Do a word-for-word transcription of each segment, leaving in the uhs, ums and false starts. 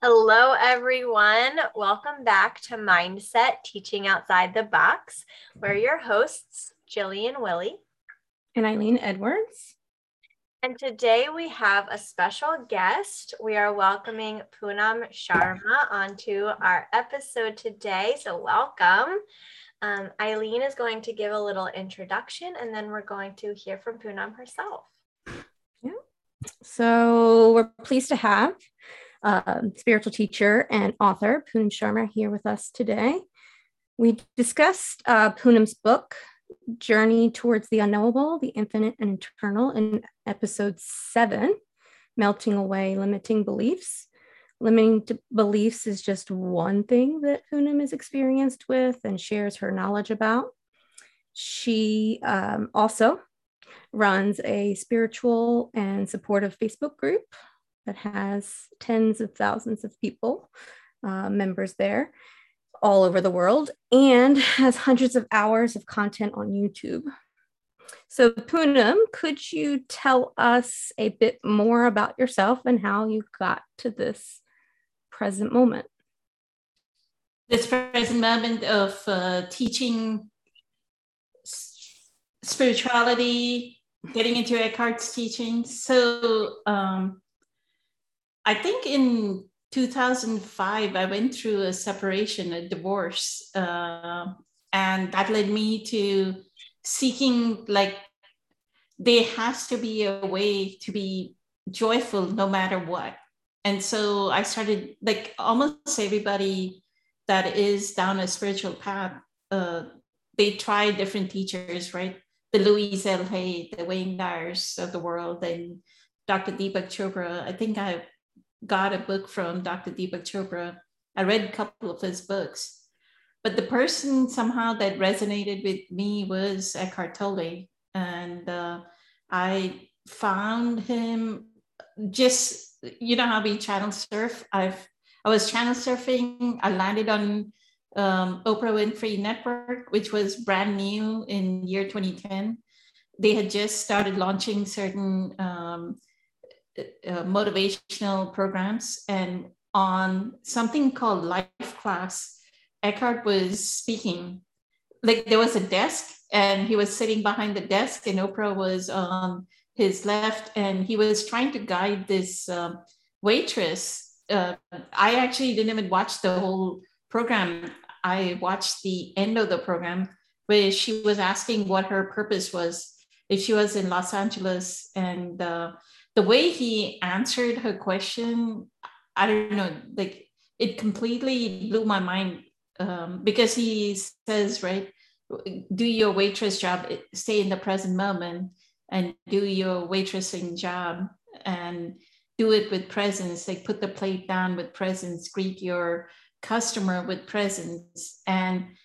Hello, everyone. Welcome back to Mindset Teaching Outside the Box. We're your hosts, Jillian Willie and Aileen Edwards. And today we have a special guest. We are welcoming Poonam Sharma onto our episode today. So welcome. Um, Aileen is going to give a little introduction and then we're going to hear from Poonam herself. Yeah. So we're pleased to have Um, spiritual teacher and author Poonam Sharma here with us today. We discussed uh, Poonam's book, Journey Towards the Unknowable, the Infinite and Eternal, in episode seven, Melting Away Limiting Beliefs. Limiting beliefs is just one thing that Poonam is experienced with and shares her knowledge about. She um, also runs a spiritual and supportive Facebook group that has tens of thousands of people, uh, members there all over the world, and has hundreds of hours of content on YouTube. So Poonam, could you tell us a bit more about yourself and how you got to this present moment? This present moment of uh, teaching spirituality, getting into Eckhart's teachings. So, um, I think in two thousand five, I went through a separation, a divorce, uh, and that led me to seeking, like, there has to be a way to be joyful no matter what. And so I started, like almost everybody that is down a spiritual path, uh, they try different teachers, right? The Louise L. Hay, the Wayne Dyers of the world, and Doctor Deepak Chopra. I think I got a book from Doctor Deepak Chopra. I read a couple of his books, but the person somehow that resonated with me was Eckhart Tolle. And uh, I found him just, you know how we channel surf? I've, I was channel surfing. I landed on um, Oprah Winfrey Network, which was brand new in year twenty ten. They had just started launching certain um, Uh, motivational programs, and on something called Life Class, Eckhart was speaking. Like, there was a desk and he was sitting behind the desk, and Oprah was on his left, and he was trying to guide this uh, waitress. Uh, I actually didn't even watch the whole program. I watched the end of the program where she was asking what her purpose was, if she was in Los Angeles, and uh, the way he answered her question, I don't know, like, it completely blew my mind, um, because he says, right, do your waitress job, stay in the present moment and do your waitressing job and do it with presence, like put the plate down with presence, greet your customer with presence. And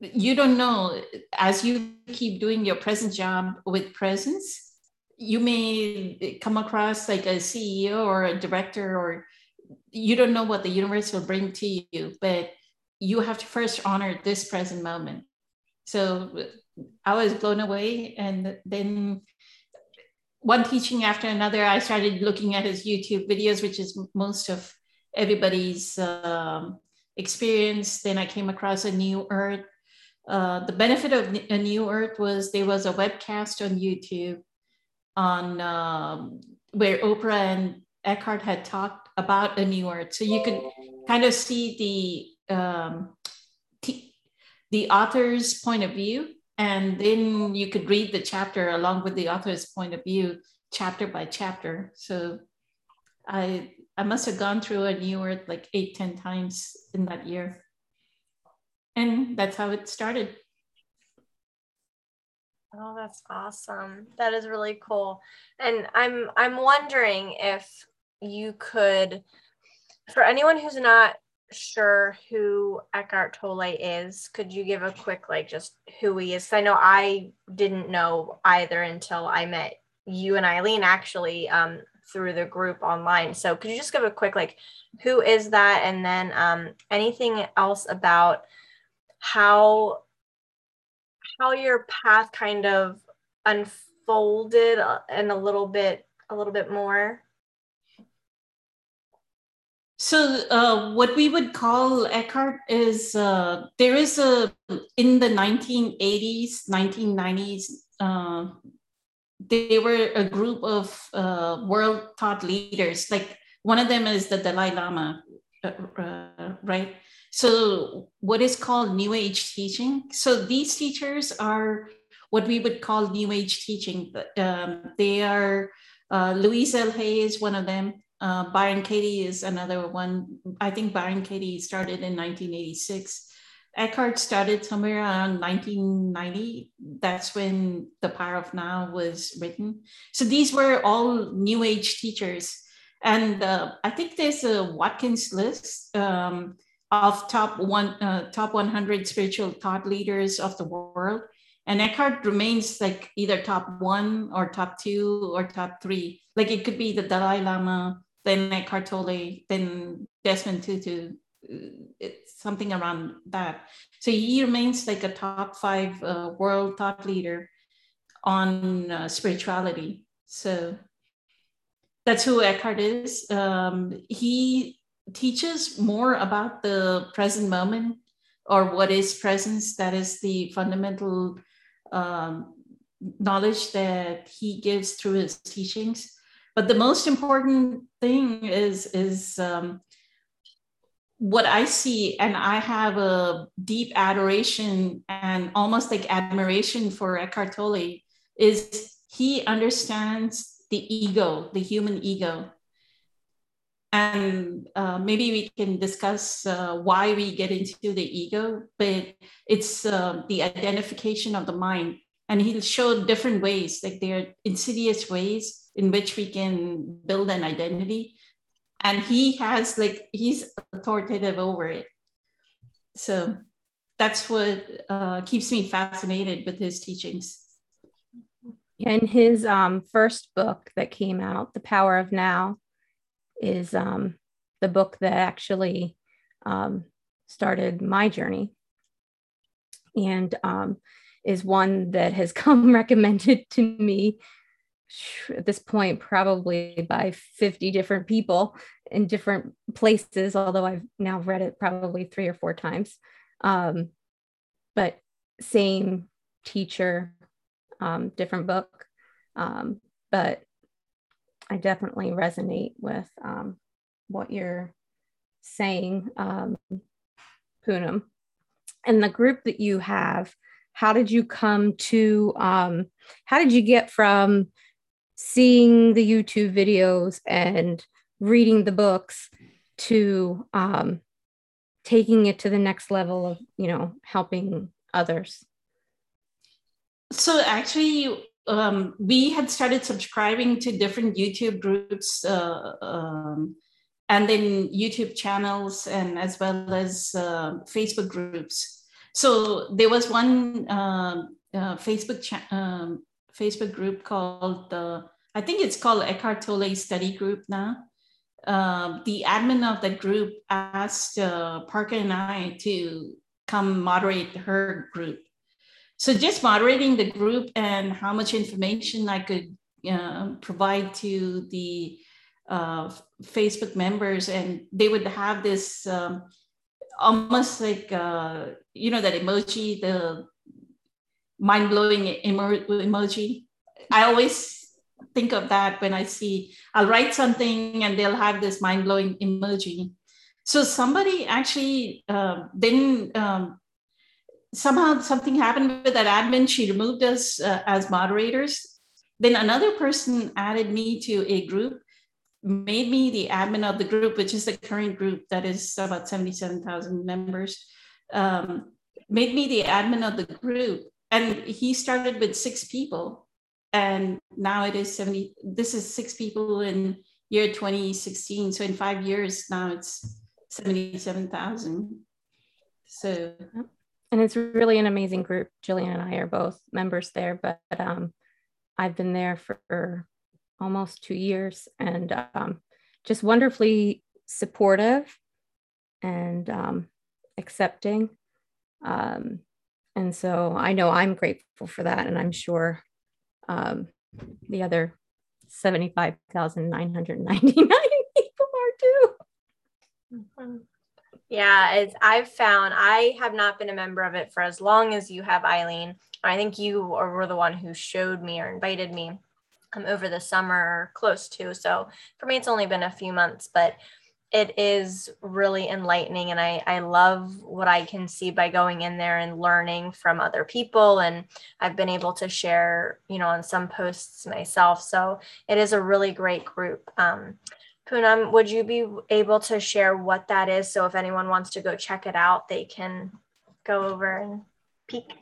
you don't know, as you keep doing your present job with presence, you may come across like a C E O or a director, or you don't know what the universe will bring to you, but you have to first honor this present moment. So I was blown away. And then one teaching after another, I started looking at his YouTube videos, which is most of everybody's um, experience. Then I came across a New Earth. Uh, the benefit of a New Earth was there was a webcast on YouTube on um, where Oprah and Eckhart had talked about a New Earth. So you could kind of see the um, t- the author's point of view, and then you could read the chapter along with the author's point of view, chapter by chapter. So I I must have gone through a New Earth like eight, ten times in that year. And that's how it started. Oh, that's awesome. That is really cool. And I'm I'm wondering if you could, for anyone who's not sure who Eckhart Tolle is, could you give a quick, like, just who he is? I know I didn't know either until I met you and Aileen, actually, um, through the group online. So could you just give a quick, like, who is that? And then um, anything else about how, how your path kind of unfolded and a little bit, a little bit more? So uh, what we would call Eckhart is, uh, there is a, in the nineteen eighties, nineteen nineties, uh, they were a group of uh, world thought leaders. Like one of them is the Dalai Lama, uh, uh, right? So what is called New Age teaching. So these teachers are what we would call New Age teaching. Um, they are, uh, Louise L. Hay is one of them. Uh, Byron Katie is another one. I think Byron Katie started in nineteen eighty-six. Eckhart started somewhere around nineteen ninety. That's when The Power of Now was written. So these were all New Age teachers. And uh, I think there's a Watkins list um, of top one, uh, top one hundred spiritual thought leaders of the world. And Eckhart remains like either top one or top two or top three. Like it could be the Dalai Lama, then Eckhart Tolle, then Desmond Tutu. It's something around that. So he remains like a top five uh, world thought leader on uh, spirituality. So that's who Eckhart is. Um, he teaches more about the present moment or what is presence. That is the fundamental um, knowledge that he gives through his teachings. But the most important thing is, is um, what I see, and I have a deep adoration and almost like admiration for Eckhart Tolle, is he understands the ego, the human ego. And uh, maybe we can discuss uh, why we get into the ego, but it's uh, the identification of the mind. And he'll show different ways, like there are insidious ways in which we can build an identity. And he has like, he's authoritative over it. So that's what uh, keeps me fascinated with his teachings. And his um, first book that came out, The Power of Now, is um, the book that actually um, started my journey. And um, is one that has come recommended to me at this point, probably by fifty different people in different places, although I've now read it probably three or four times. Um, but same teacher, um, different book. Um, but I definitely resonate with um, what you're saying, um, Poonam. And the group that you have, how did you come to, um, how did you get from seeing the YouTube videos and reading the books to um, taking it to the next level of, you know, helping others? So actually, um, we had started subscribing to different YouTube groups uh, um, and then YouTube channels, and as well as uh, Facebook groups. So there was one uh, uh, Facebook cha- um, Facebook group called the, I think it's called Eckhart Tolle Study Group now. Uh, the admin of that group asked uh, Parker and I to come moderate her group. So just moderating the group and how much information I could uh, provide to the uh, Facebook members, and they would have this. Um, almost like, uh, you know, that emoji, the mind-blowing emo- emoji. I always think of that when I see, I'll write something and they'll have this mind-blowing emoji. So somebody actually uh, didn't, um, somehow something happened with that admin. She removed us uh, as moderators. Then another person added me to a group, made me the admin of the group, which is the current group that is about seventy-seven thousand members, um, made me the admin of the group. And he started with six people. And now it is seventy, this is six people in year twenty sixteen. So in five years now it's seventy-seven thousand. So. And it's really an amazing group. Jillian and I are both members there, but um, I've been there for almost two years and um, just wonderfully supportive and um, accepting. Um, and so I know I'm grateful for that. And I'm sure um, the other seventy-five thousand nine hundred ninety-nine people are too. Mm-hmm. Yeah, it's, I've found, I have not been a member of it for as long as you have, Aileen. I think you were the one who showed me or invited me um, over the summer, close to. So for me, it's only been a few months, but it is really enlightening. And I, I love what I can see by going in there and learning from other people. And I've been able to share, you know, on some posts myself. So it is a really great group. Um, Poonam, would you be able to share what that is? So if anyone wants to go check it out, they can go over and peek.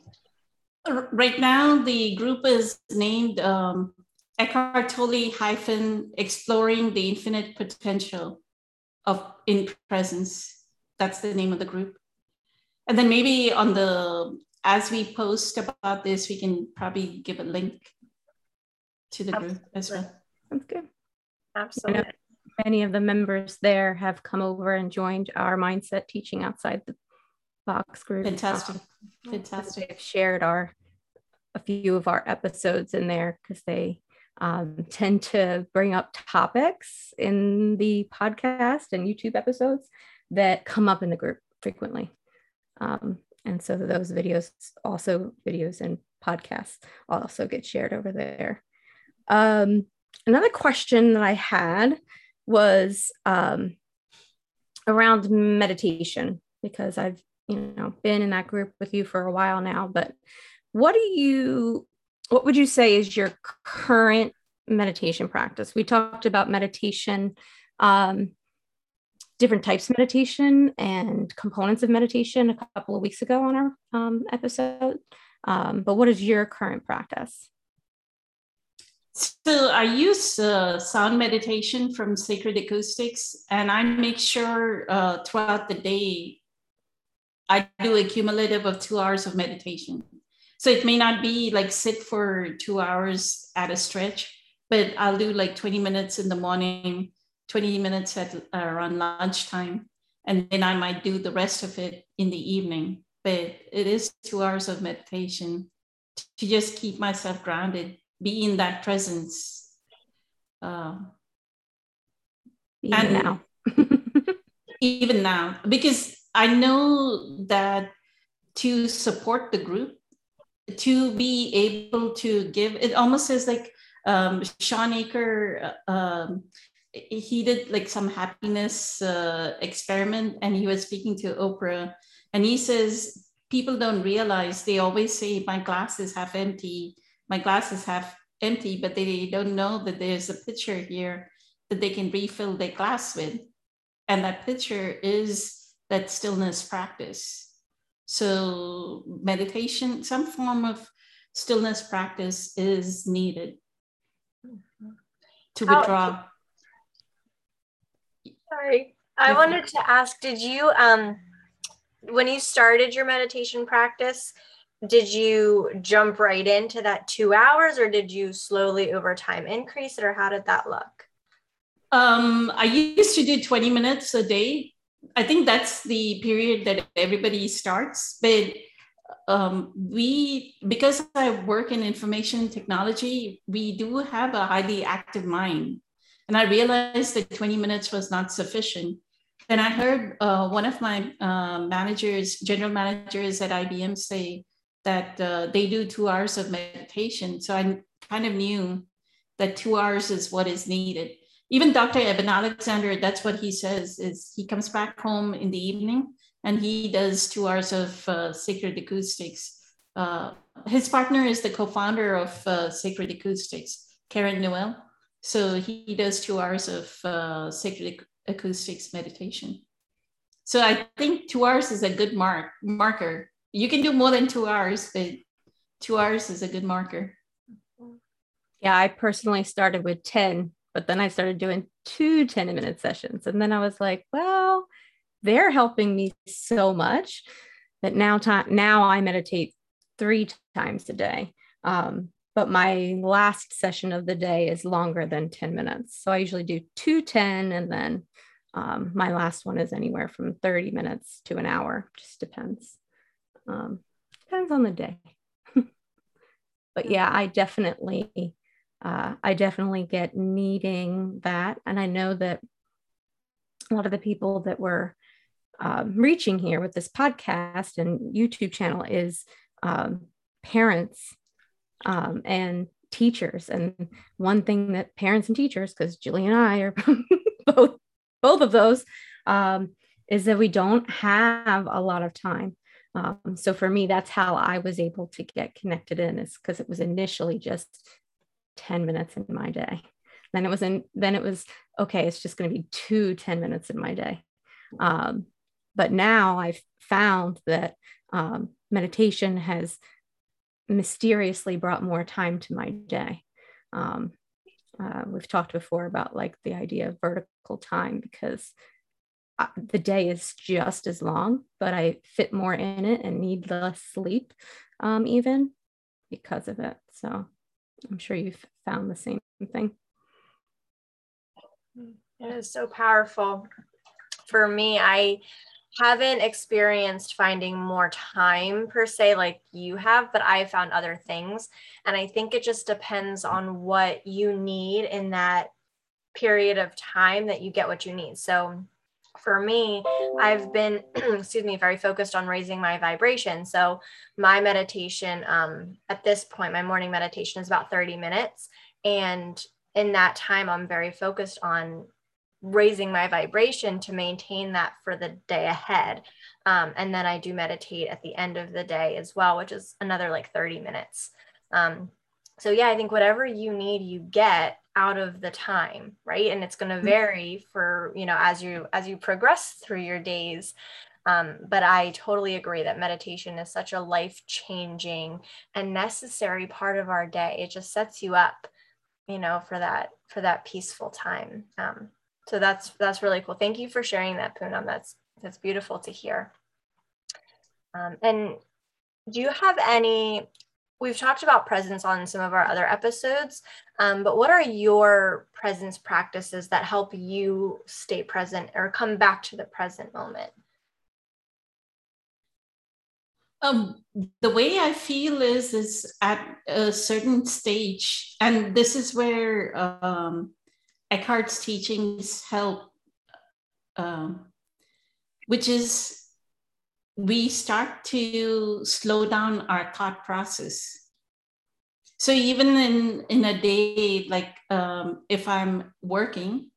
Right now, the group is named um, Eckhart Tolle hyphen Exploring the Infinite Potential of In-Presence. That's the name of the group. And then maybe on the, as we post about this, we can probably give a link to the Absolutely. Group as well. Sounds good. Absolutely. You know, many of the members there have come over and joined our mindset teaching outside the box group. Fantastic. Fantastic. They've shared our, a few of our episodes in there because they um, tend to bring up topics in the podcast and YouTube episodes that come up in the group frequently. Um, and so those videos also videos and podcasts also get shared over there. Um, another question that I had was um, around meditation, because I've, you know, been in that group with you for a while now, but what do you, what would you say is your current meditation practice? We talked about meditation, um, different types of meditation and components of meditation a couple of weeks ago on our um, episode. Um, but what is your current practice? So I use uh, sound meditation from Sacred Acoustics, and I make sure uh, throughout the day, I do a cumulative of two hours of meditation. So it may not be like sit for two hours at a stretch, but I'll do like twenty minutes in the morning, twenty minutes at uh, around lunchtime, and then I might do the rest of it in the evening. But it is two hours of meditation to just keep myself grounded. Be in that presence. Uh, even and now. Even now, because I know that to support the group, to be able to give, it almost is like um, Shawn Achor, uh, um, he did like some happiness uh, experiment, and he was speaking to Oprah, and he says, people don't realize, they always say, my glass is half empty. My glass is half empty, but they don't know that there's a pitcher here that they can refill their glass with. And that pitcher is that stillness practice. So meditation, some form of stillness practice is needed to withdraw. Sorry, I wanted to ask, did you, um, when you started your meditation practice, did you jump right into that two hours or did you slowly over time increase it, or how did that look? Um, I used to do twenty minutes a day. I think that's the period that everybody starts. But um, we, because I work in information technology, we do have a highly active mind. And I realized that twenty minutes was not sufficient. And I heard uh, one of my uh, managers, general managers at I B M say, that uh, they do two hours of meditation. So I kind of knew that two hours is what is needed. Even Doctor Eben Alexander, that's what he says, is he comes back home in the evening and he does two hours of uh, Sacred Acoustics. Uh, his partner is the co-founder of uh, Sacred Acoustics, Karen Newell. So he does two hours of uh, Sacred Acoustics meditation. So I think two hours is a good mark marker. You can do more than two hours, but two hours is a good marker. Yeah, I personally started with ten, but then I started doing two ten-minute sessions. And then I was like, well, they're helping me so much that now time now I meditate three times a day. Um, but my last session of the day is longer than ten minutes. So I usually do two ten, and then um, my last one is anywhere from thirty minutes to an hour. Just depends. Um, depends on the day. But yeah, I definitely, uh, I definitely get needing that. And I know that a lot of the people that were um, reaching here with this podcast and YouTube channel is um, parents um, and teachers. And one thing that parents and teachers, because Jillian and I are both, both of those, um, is that we don't have a lot of time. Um, so for me, that's how I was able to get connected in, is because it was initially just ten minutes in my day. Then it was in, then it was, okay, it's just going to be two ten minutes in my day. Um, but now I've found that um, meditation has mysteriously brought more time to my day. Um, uh, we've talked before about like the idea of vertical time, because I, the day is just as long, but I fit more in it and need less sleep um, even because of it. So I'm sure you've found the same thing. It is so powerful. For me, I haven't experienced finding more time per se like you have, but I found other things. And I think it just depends on what you need in that period of time that you get what you need. So for me, I've been, excuse me, very focused on raising my vibration. So my meditation um, at this point, my morning meditation is about thirty minutes. And in that time, I'm very focused on raising my vibration to maintain that for the day ahead. Um, and then I do meditate at the end of the day as well, which is another like thirty minutes. Um, so yeah, I think whatever you need, you get out of the time, right? And it's going to vary for, you know, as you, as you progress through your days. Um, but I totally agree that meditation is such a life-changing and necessary part of our day. It just sets you up, you know, for that, for that peaceful time. Um, So that's, that's really cool. Thank you for sharing that, Poonam. That's, that's beautiful to hear. Um, and do you have any, we've talked about presence on some of our other episodes, um, but what are your presence practices that help you stay present or come back to the present moment? Um, the way I feel is, is at a certain stage, and this is where, um, Eckhart's teachings help, um, which is we start to slow down our thought process. So even in, in a day, like um, if I'm working,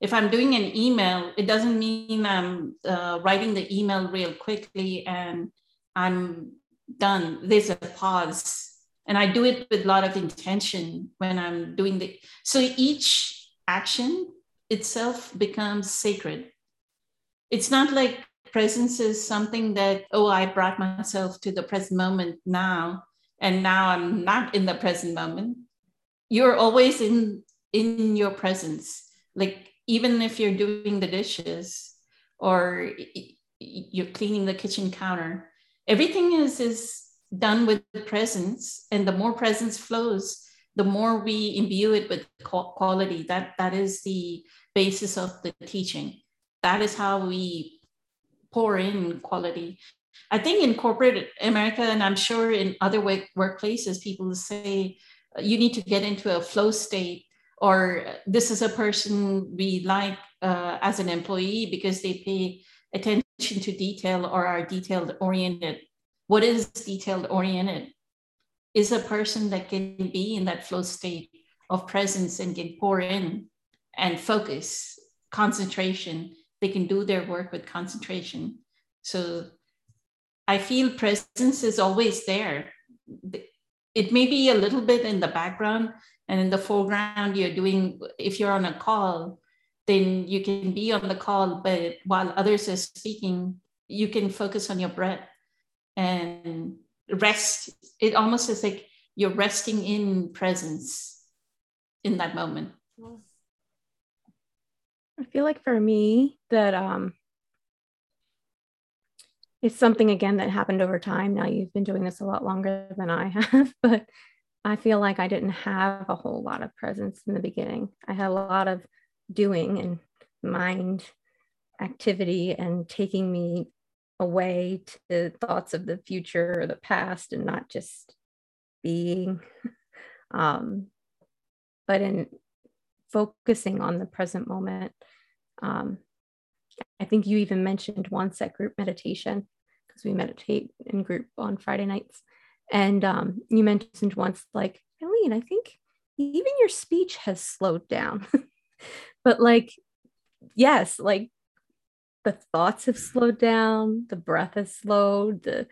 if I'm doing an email, it doesn't mean I'm uh, writing the email real quickly and I'm done. There's a pause. And I do it with a lot of intention when I'm doing the, so each action itself becomes sacred. It's not like presence is something that, oh, I brought myself to the present moment now, and now I'm not in the present moment. You're always in, in your presence. Like even if you're doing the dishes or you're cleaning the kitchen counter, everything is, is done with presence, and the more presence flows, the more we imbue it with quality. That, that is the basis of the teaching. That is how we pour in quality. I think in corporate America, and I'm sure in other work, workplaces, people say, you need to get into a flow state, or this is a person we like uh, as an employee because they pay attention to detail or are detailed oriented. What is detailed oriented? Is a person that can be in that flow state of presence and can pour in and focus, concentration. They can do their work with concentration. So I feel presence is always there. It may be a little bit in the background, and in the foreground you're doing, if you're on a call, then you can be on the call, but while others are speaking, you can focus on your breath and rest. It almost is like you're resting in presence in that moment. I feel like for me that um it's something again that happened over time. Now you've been doing this a lot longer than I have, but I feel like I didn't have a whole lot of presence in the beginning. I had a lot of doing and mind activity and taking me away to thoughts of the future or the past and not just being. Um, but in focusing on the present moment, um, I think you even mentioned once at group meditation, because we meditate in group on Friday nights. And um, you mentioned once, like, Aileen, I think even your speech has slowed down. But like, yes, like the thoughts have slowed down, the breath has slowed, the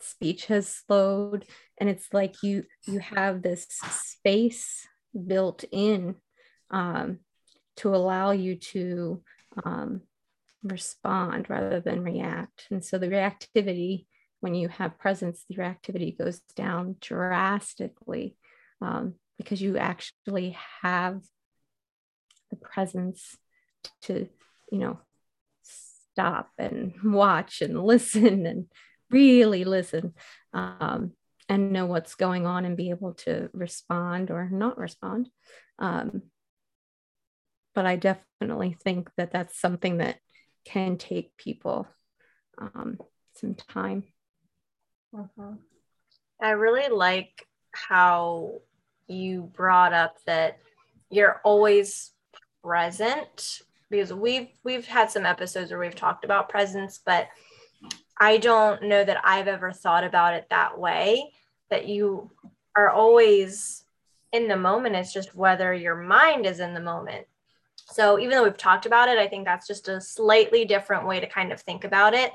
speech has slowed. And it's like you you have this space built in um, to allow you to um, respond rather than react. And so the reactivity, when you have presence, the reactivity goes down drastically um, because you actually have the presence to, you know, stop and watch and listen and really listen um, and know what's going on and be able to respond or not respond. Um, but I definitely think that that's something that can take people um, some time. Mm-hmm. I really like how you brought up that you're always present, because we've we've had some episodes where we've talked about presence, but I don't know that I've ever thought about it that way, that you are always in the moment. It's just whether your mind is in the moment. So even though we've talked about it, I think that's just a slightly different way to kind of think about it.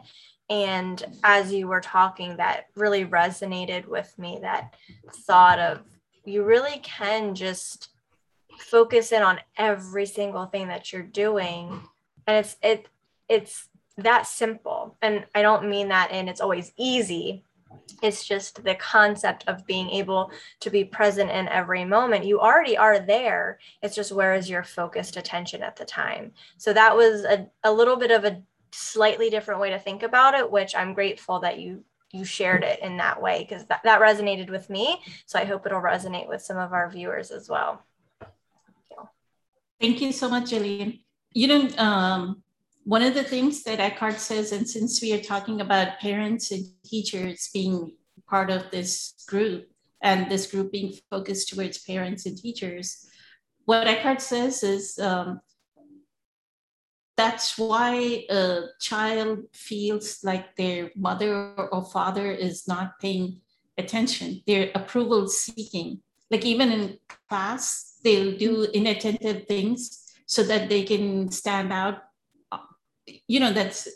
And as you were talking, that really resonated with me, that thought of you really can just focus in on every single thing that you're doing. And it's it it's that simple. And I don't mean that in it's always easy. It's just the concept of being able to be present in every moment. You already are there. It's just where is your focused attention at the time. So that was a, a little bit of a slightly different way to think about it, which I'm grateful that you you shared it in that way, because that, that resonated with me. So I hope it'll resonate with some of our viewers as well. Thank you, Thank you so much, Jillian. You know, um, one of the things that Eckhart says, and since we are talking about parents and teachers being part of this group and this group being focused towards parents and teachers, what Eckhart says is, um, that's why a child feels like their mother or father is not paying attention. They're approval seeking. Like even in class, they'll do inattentive things so that they can stand out. You know, that's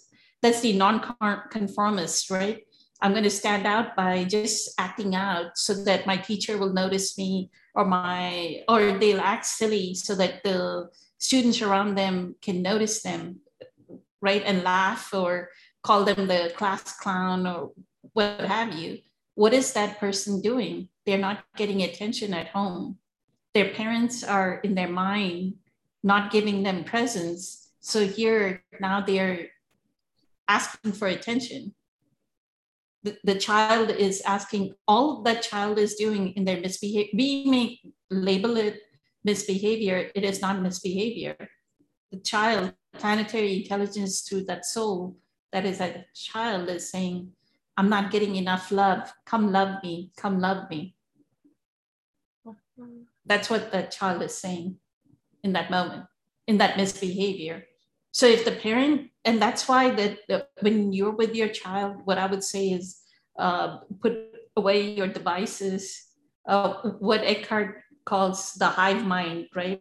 that's the nonconformist, right? I'm going to stand out by just acting out so that my teacher will notice me, or my or they'll act silly so that the students around them can notice them, right? And laugh or call them the class clown or what have you. What is that person doing? They're not getting attention at home. Their parents are in their mind, not giving them presence. So here now they're asking for attention. The, the child is asking, all that child is doing in their misbehavior, we may label it misbehavior, it is not misbehavior. The child, planetary intelligence through that soul, that is that child is saying, I'm not getting enough love. Come love me. Come love me. That's what that child is saying in that moment, in that misbehavior. So if the parent, and that's why that, that when you're with your child, what I would say is uh, put away your devices. Uh, what Eckhart calls the hive mind, right?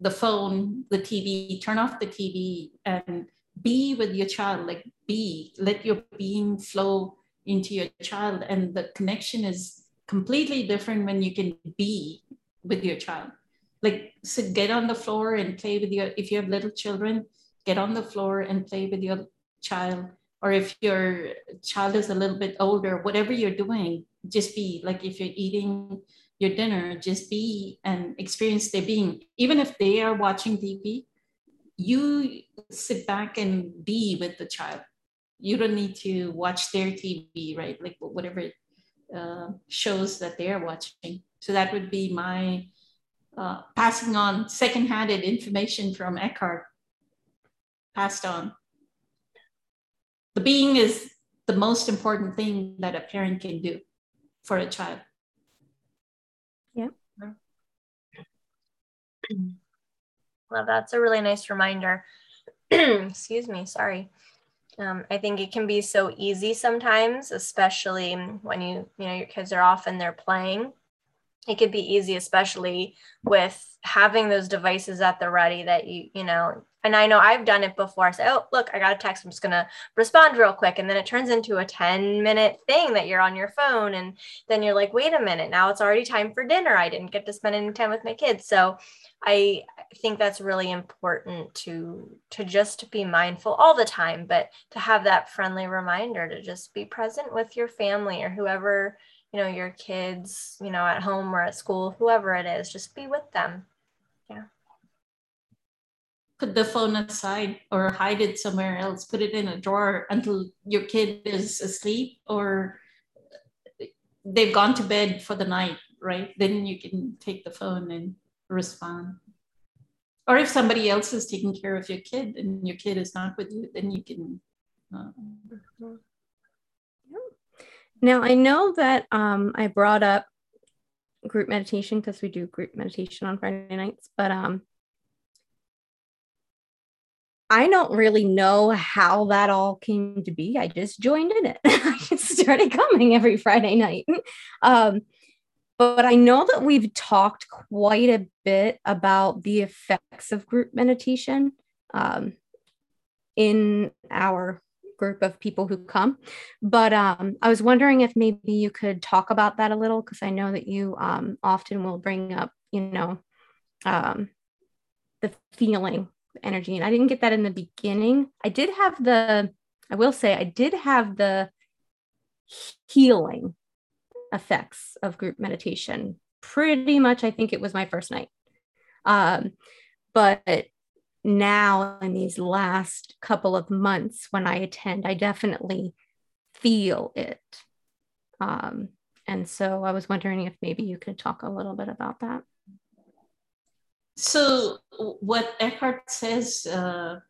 The phone, the T V, turn off the T V and be with your child, like be, let your being flow into your child. And the connection is completely different when you can be with your child. Like, so get on the floor and play with your, if you have little children, get on the floor and play with your child. Or if your child is a little bit older, whatever you're doing, just be. Like if you're eating your dinner, just be and experience their being. Even if they are watching T V, you sit back and be with the child. You don't need to watch their T V, right? Like whatever uh, shows that they're watching. So that would be my uh, passing on second-handed information from Eckhart, passed on. The being is the most important thing that a parent can do for a child. Yeah. Well, that's a really nice reminder. Excuse me, sorry. Um, I think it can be so easy sometimes, especially when you, you know, your kids are off and they're playing. It could be easy, especially with having those devices at the ready that you, you know, and I know I've done it before. I say, oh, look, I got a text. I'm just going to respond real quick. And then it turns into a ten minute thing that you're on your phone. And then you're like, wait a minute, now it's already time for dinner. I didn't get to spend any time with my kids. So I think that's really important to, to just be mindful all the time, but to have that friendly reminder to just be present with your family or whoever, you know, your kids, you know, at home or at school, whoever it is, just be with them. Yeah. Put the phone aside or hide it somewhere else, put it in a drawer until your kid is asleep or they've gone to bed for the night, right? Then you can take the phone and respond. Or if somebody else is taking care of your kid and your kid is not with you, then you can. Uh... Now, I know that um, I brought up group meditation because we do group meditation on Friday nights, but um, I don't really know how that all came to be. I just joined in it. I just started coming every Friday night. Um, but I know that we've talked quite a bit about the effects of group meditation um, in our group of people who come. But um, I was wondering if maybe you could talk about that a little, because I know that you um, often will bring up, you know, um, the feeling energy. And I didn't get that in the beginning. I did have the, I will say, I did have the healing effects of group meditation. Pretty much, I think it was my first night. Um, but now in these last couple of months when I attend, I definitely feel it. Um, and so I was wondering if maybe you could talk a little bit about that. So what Eckhart says, uh,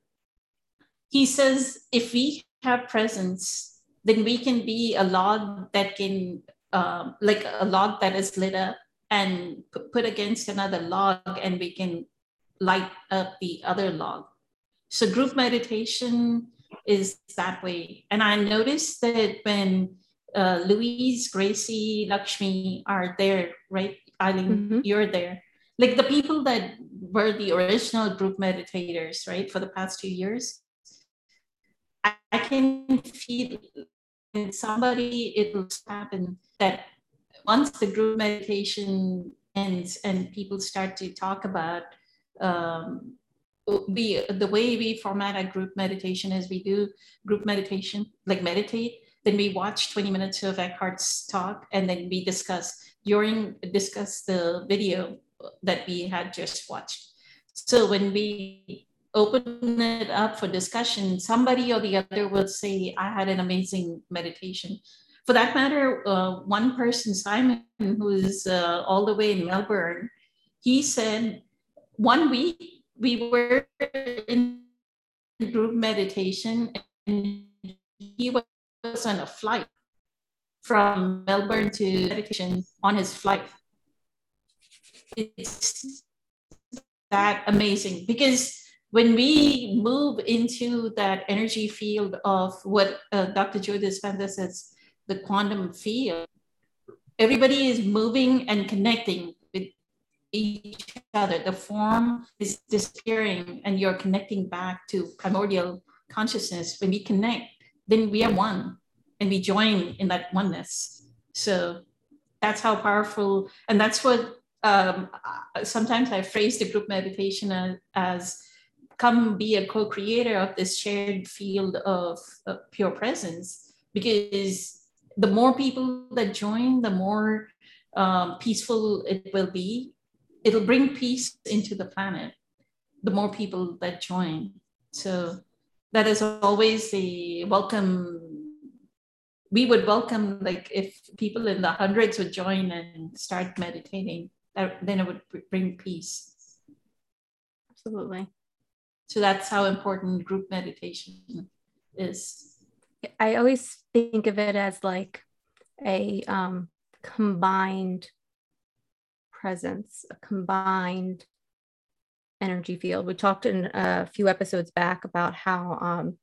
he says, if we have presence, then we can be a log that can, uh, like a log that is lit up and put against another log, and we can light up the other log. So group meditation is that way. And I noticed that when uh, Louise, Gracie, Lakshmi are there, right? Aileen, mm-hmm. You're there. Like the people that were the original group meditators, right, for the past two years, I, I can feel in somebody, it'll happen that once the group meditation ends and people start to talk about um, we, the way we format a group meditation is we do group meditation, like meditate, then we watch twenty minutes of Eckhart's talk, and then we discuss during, discuss the video that we had just watched. So when we open it up for discussion, somebody or the other will say, I had an amazing meditation. For that matter, uh, one person, Simon, who's uh, all the way in Melbourne, he said, one week we were in group meditation and he was on a flight from Melbourne to meditation on his flight. It's that amazing, because when we move into that energy field of what uh, Doctor Joe Dispenza says, the quantum field, everybody is moving and connecting with each other. The form is disappearing and you're connecting back to primordial consciousness. When we connect, then we are one and we join in that oneness. So that's how powerful, and that's what Um, sometimes I phrase the group meditation as, as come be a co-creator of this shared field of, of pure presence, because the more people that join, the more um, peaceful it will be. It'll bring peace into the planet, the more people that join. So that is always a welcome we would welcome, like, if people in the hundreds would join and start meditating, that, then it would bring peace. Absolutely. So that's how important group meditation is. I always think of it as like a um, combined presence, a combined energy field. We talked in a few episodes back about how um,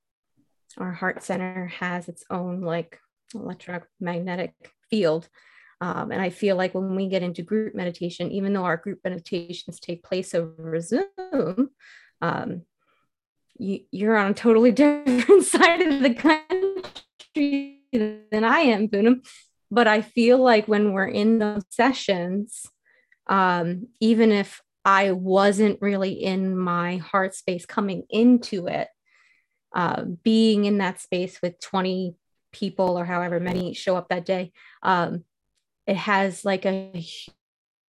our heart center has its own like electromagnetic field. Um, and I feel like when we get into group meditation, even though our group meditations take place over Zoom, um, you, you're on a totally different side of the country than I am, Poonam. But I feel like when we're in those sessions, um, even if I wasn't really in my heart space coming into it, uh, being in that space with twenty people or however many show up that day, um, it has like a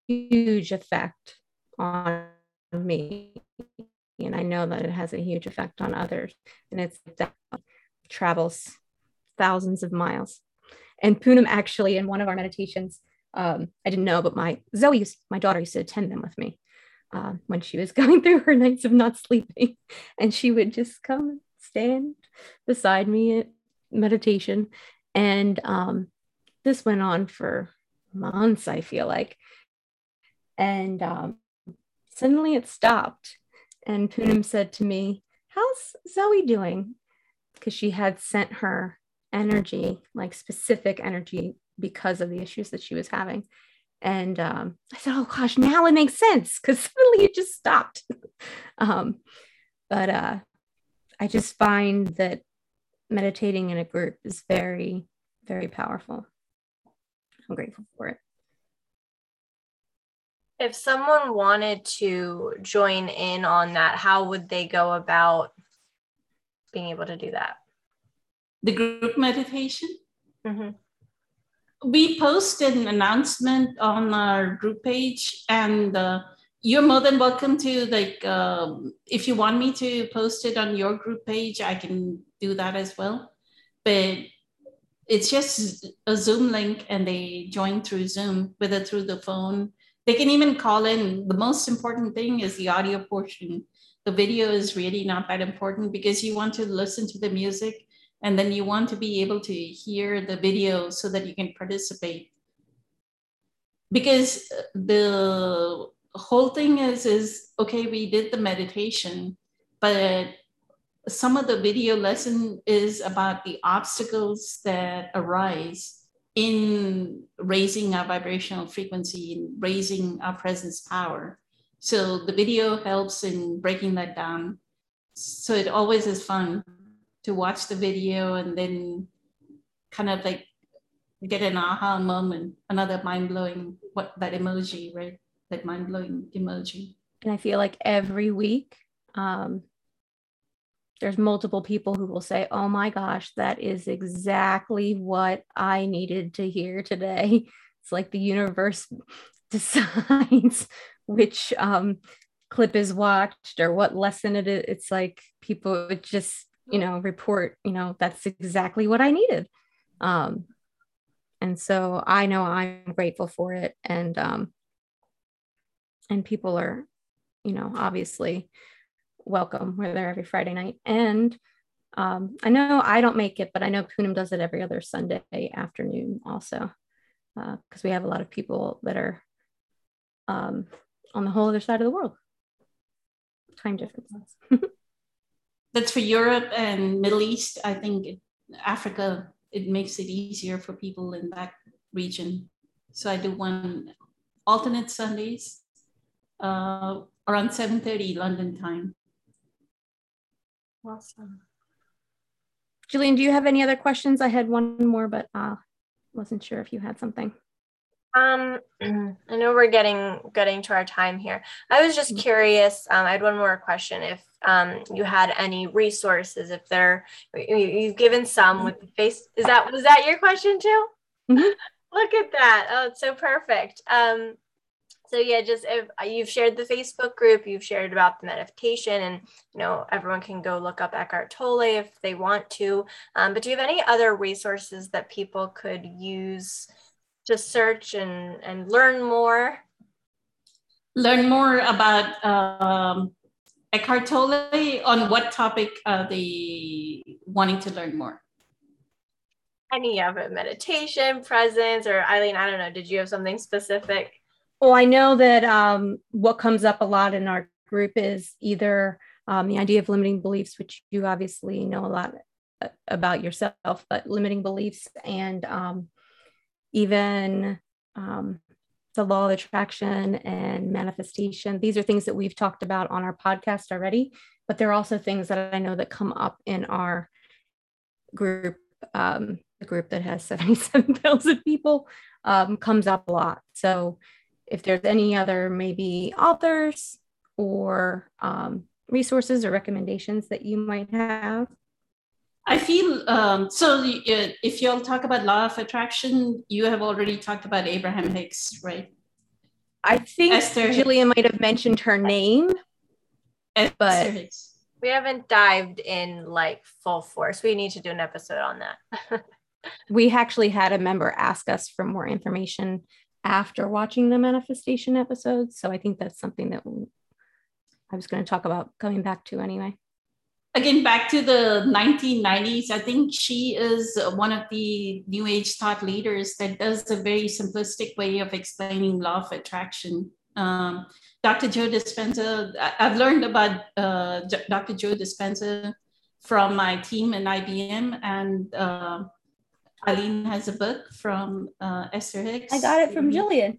huge effect on me. And I know that it has a huge effect on others. And it's that travels thousands of miles. And Poonam, actually, in one of our meditations, um, I didn't know, but my Zoe, used, my daughter used to attend them with me uh, when she was going through her nights of not sleeping. And she would just come and stand beside me at meditation. And um, this went on for months, I feel like. And um, suddenly it stopped. And Poonam said to me, "How's Zoe doing?" Because she had sent her energy, like specific energy, because of the issues that she was having. And um, I said, "Oh gosh, now it makes sense," because suddenly it just stopped. um, but uh, I just find that meditating in a group is very, very powerful. I'm grateful for it. If someone wanted to join in on that, how would they go about being able to do that? The group meditation? Mm-hmm. We post an announcement on our group page, and uh, you're more than welcome to, like, um, if you want me to post it on your group page, I can do that as well. But it's just a Zoom link, and they join through Zoom, whether through the phone. They can even call in. The most important thing is the audio portion. The video is really not that important, because you want to listen to the music, and then you want to be able to hear the video so that you can participate. Because the whole thing is, is okay, we did the meditation, but some of the video lesson is about the obstacles that arise in raising our vibrational frequency, in raising our presence power. So the video helps in breaking that down. So it always is fun to watch the video and then kind of like get an aha moment, another mind-blowing, what that emoji, right? That mind-blowing emoji. And I feel like every week, um, there's multiple people who will say, "Oh my gosh, that is exactly what I needed to hear today." It's like the universe decides which um, clip is watched or what lesson it is. It's like people would just, you know, report, you know, "That's exactly what I needed." Um, and so I know I'm grateful for it. And, um, and people are, you know, obviously welcome. We're there every Friday night. And um, I know I don't make it, but I know Poonam does it every other Sunday afternoon also, because uh, we have a lot of people that are um, on the whole other side of the world. Time differences. That's for Europe and Middle East. I think it, Africa, it makes it easier for people in that region. So I do one alternate Sundays uh, around seven thirty London time. Awesome. Jillian, do you have any other questions? I had one more, but I uh, wasn't sure if you had something. Um, I know we're getting getting to our time here. I was just curious. Um, I had one more question. If um, you had any resources, if there, you've given some with the face. Is that was that your question too? Mm-hmm. Look at that! Oh, it's so perfect. Um, So yeah, just if you've shared the Facebook group, you've shared about the meditation, and you know, everyone can go look up Eckhart Tolle if they want to. Um, but do you have any other resources that people could use to search and, and learn more? Learn more about um, Eckhart Tolle. On what topic are they wanting to learn more? Any of it, meditation, presence, or Aileen, I don't know, did you have something specific? Well, I know that um, what comes up a lot in our group is either um, the idea of limiting beliefs, which you obviously know a lot about yourself, but limiting beliefs and um, even um, the law of attraction and manifestation. These are things that we've talked about on our podcast already, but they're also things that I know that come up in our group. Um, the group that has seventy-seven thousand people um, comes up a lot. So if there's any other maybe authors or um, resources or recommendations that you might have. I feel, um, so if you'll talk about law of attraction, you have already talked about Abraham Hicks, right? I think Esther Jillian might have mentioned her name, Esther but... Hicks. We haven't dived in like full force. We need to do an episode on that. We actually had a member ask us for more information after watching the manifestation episode. So I think that's something that we, I was going to talk about coming back to anyway. Again, back to the nineteen nineties, I think she is one of the New Age thought leaders that does a very simplistic way of explaining law of attraction. Um, Doctor Joe Dispenza, I've learned about uh, Doctor Joe Dispenza from my team in I B M, and uh, Aileen has a book from uh, Esther Hicks. I got it from Jillian.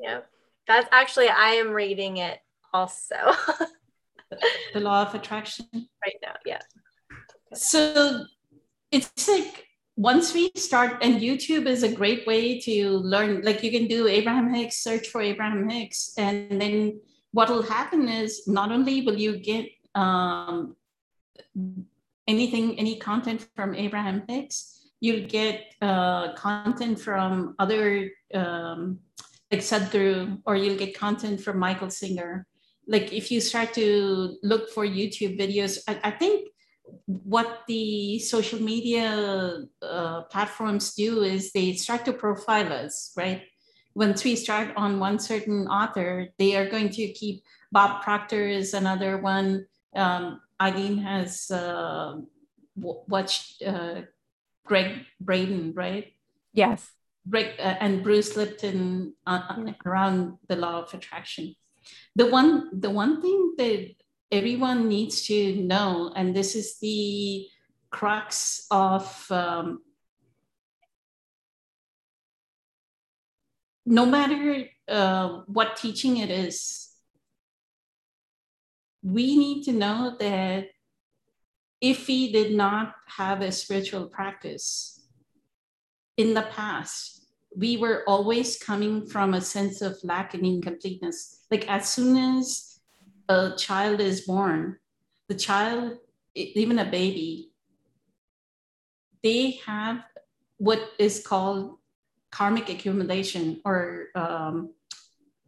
Yeah, that's actually, I am reading it also. The Law of Attraction. Right now, yeah. So it's like, once we start, and YouTube is a great way to learn, like you can do Abraham Hicks, search for Abraham Hicks, and then what will happen is not only will you get um, anything, any content from Abraham Hicks, you'll get uh, content from other, um, like Sadhguru, or you'll get content from Michael Singer. Like if you start to look for YouTube videos, I, I think what the social media uh, platforms do is they start to profile us, right? Once we start on one certain author, they are going to keep, Bob Proctor is another one. Um, Aileen has uh, w- watched uh, Greg Braden, right? Yes. Greg, uh, and Bruce Lipton uh, yeah. around the law of attraction. The one, the one thing that everyone needs to know, and this is the crux of um, no matter uh, what teaching it is, we need to know that if we did not have a spiritual practice in the past, we were always coming from a sense of lack and incompleteness. Like as soon as a child is born, the child, even a baby, they have what is called karmic accumulation, or um,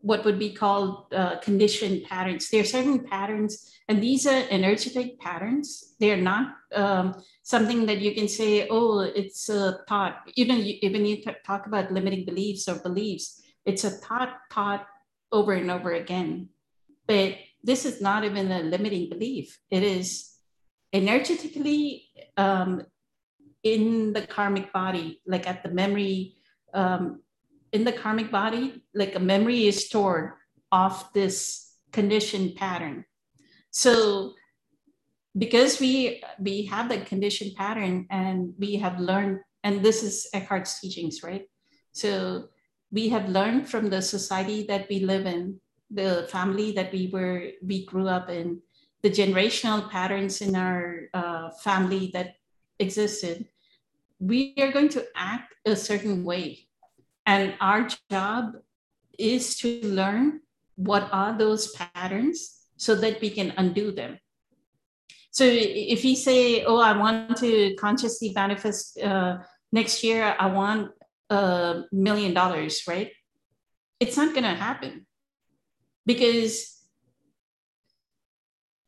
what would be called uh, conditioned patterns. There are certain patterns, and these are energetic patterns. They are not um, something that you can say, oh, it's a thought. You know, you, when you talk about limiting beliefs or beliefs, it's a thought thought over and over again. But this is not even a limiting belief. It is energetically um, in the karmic body, like at the memory, um, in the karmic body, like a memory is stored off this conditioned pattern. So because we we have the conditioned pattern and we have learned, and this is Eckhart's teachings, right? So we have learned from the society that we live in, the family that we were, we grew up in, the generational patterns in our uh, family that existed, we are going to act a certain way. And our job is to learn what are those patterns so that we can undo them. So if we say, oh, I want to consciously manifest uh, next year, I want a million dollars, right? It's not going to happen, because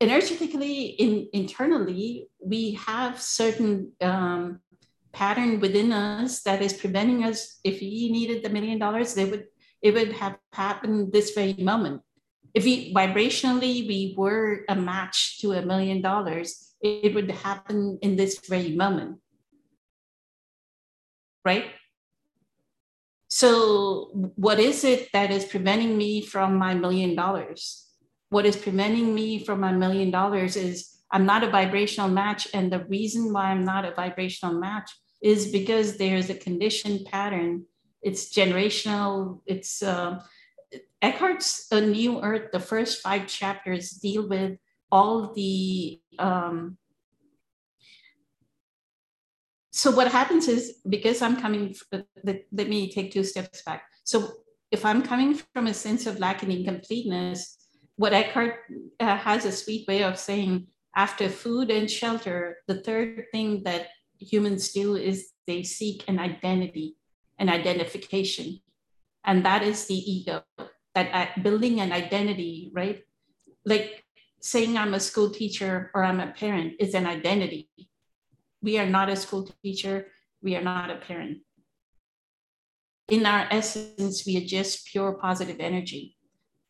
energetically, in, internally, we have certain um, pattern within us that is preventing us. If he needed the million dollars, they would it would have happened this very moment. If we vibrationally we were a match to a million dollars, it, it would happen in this very moment, right? So what is it that is preventing me from my million dollars? What is preventing me from my million dollars is I'm not a vibrational match. And the reason why I'm not a vibrational match is because there's a conditioned pattern. It's generational. It's uh, Eckhart's uh, New Earth, the first five chapters deal with all the. Um, so what happens is, because I'm coming, let, let me take two steps back. So if I'm coming from a sense of lack and incompleteness, what Eckhart uh, has a sweet way of saying, after food and shelter, the third thing that humans do is they seek an identity, an identification. And that is the ego, that uh, building an identity, right? Like saying I'm a school teacher or I'm a parent is an identity. We are not a school teacher. We are not a parent. In our essence, we are just pure positive energy.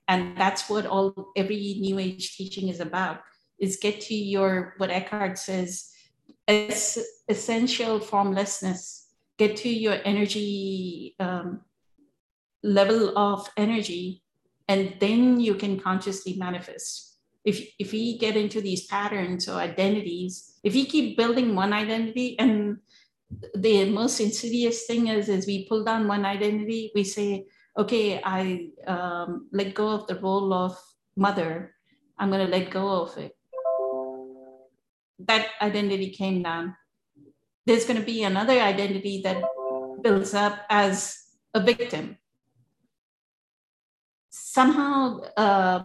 And that's what all every New Age teaching is about, is get to your, what Eckhart says, es- essential formlessness. Get to your energy, um, level of energy, and then you can consciously manifest. If, if we get into these patterns or identities, if we keep building one identity, and the most insidious thing is, is we pull down one identity, we say, okay, I um, let go of the role of mother. I'm going to let go of it. That identity came down. There's going to be another identity that builds up as a victim. Somehow uh,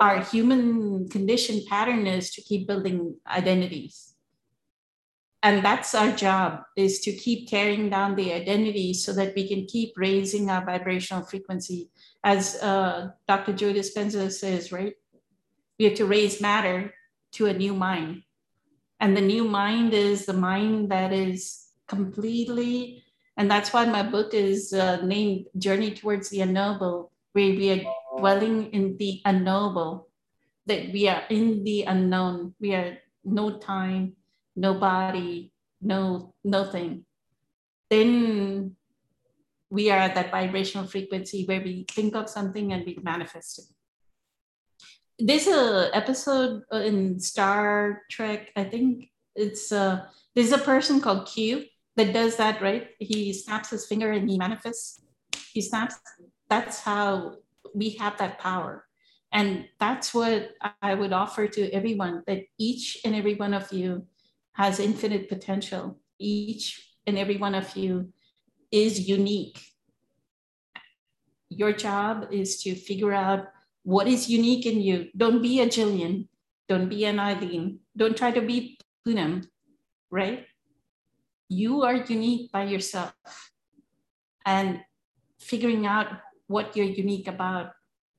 our human condition pattern is to keep building identities. And that's our job, is to keep tearing down the identity so that we can keep raising our vibrational frequency. As uh, Doctor Joe Dispenza says, right? We have to raise matter to a new mind. And the new mind is the mind that is completely, and that's why my book is uh, named Journey Towards the Unknowable, where we are dwelling in the unknowable, that we are in the unknown. We are no time, no body, no nothing. Then we are at that vibrational frequency where we think of something and we manifest it. There's a episode in Star Trek, I think it's uh there's a person called Q that does that, right? He snaps his finger and he manifests. He snaps. That's how we have that power. And that's what I would offer to everyone, that each and every one of you has infinite potential. Each and every one of you is unique. Your job is to figure out what is unique in you. Don't be a Jillian. Don't be an Aileen. Don't try to be Poonam, right? You are unique by yourself. And figuring out what you're unique about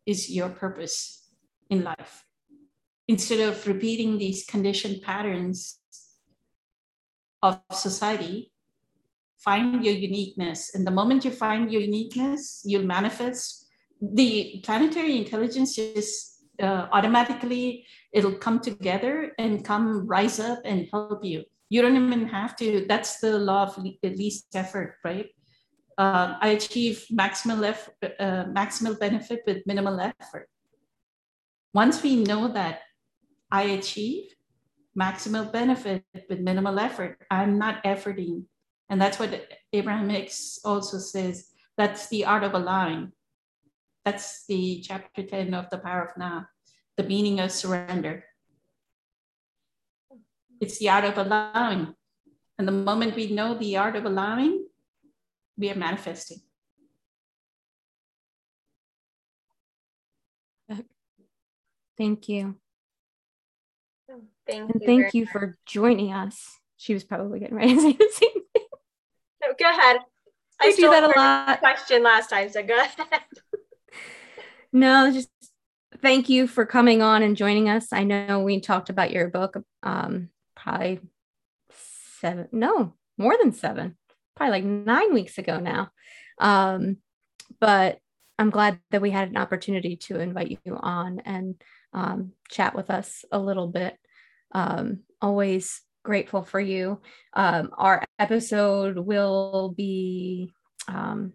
is your purpose in life. Instead of repeating these conditioned patterns of society, find your uniqueness. And the moment you find your uniqueness, you'll manifest. The planetary intelligence just uh, automatically, it'll come together and come rise up and help you. You don't even have to. That's the law of least effort, right? Uh, I achieve maximal, effort, uh, maximal benefit with minimal effort. Once we know that I achieve maximal benefit with minimal effort, I'm not efforting. And that's what Abraham Hicks also says. That's the art of allowing. That's the chapter ten of The Power of Now, the meaning of surrender. It's the art of allowing. And the moment we know the art of allowing, we are manifesting. Thank you. Thank and you thank you much. For joining us. She was probably getting ready to say the same thing. No, go ahead. I do that a lot. Question last time, so go ahead. No, just thank you for coming on and joining us. I know we talked about your book, um, probably seven, no, more than seven, probably like nine weeks ago now. Um, but I'm glad that we had an opportunity to invite you on and um, chat with us a little bit. Um, always grateful for you. Um, our episode will be um,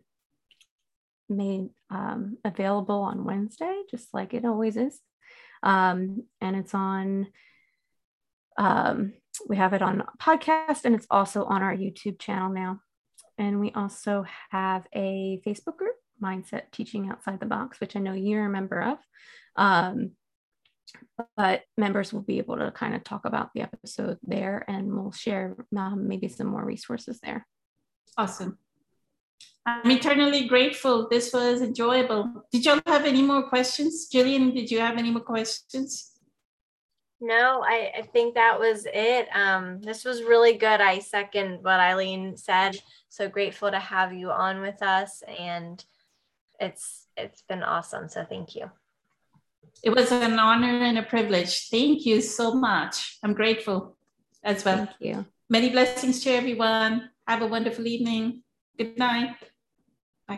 made um, available on Wednesday, just like it always is. Um, and it's on, um, we have it on podcast, and it's also on our YouTube channel now. And we also have a Facebook group, Mindset Teaching Outside the Box, which I know you're a member of. Um, but members will be able to kind of talk about the episode there, and we'll share um, maybe some more resources there. Awesome. I'm eternally grateful. This was enjoyable. Did y'all have any more questions? Jillian, did you have any more questions? No, I, I think that was it. Um, this was really good. I second what Aileen said. So grateful to have you on with us, and it's it's been awesome. So thank you. It was an honor and a privilege. Thank you so much. I'm grateful as well. Thank you. Many blessings to everyone. Have a wonderful evening. Good night.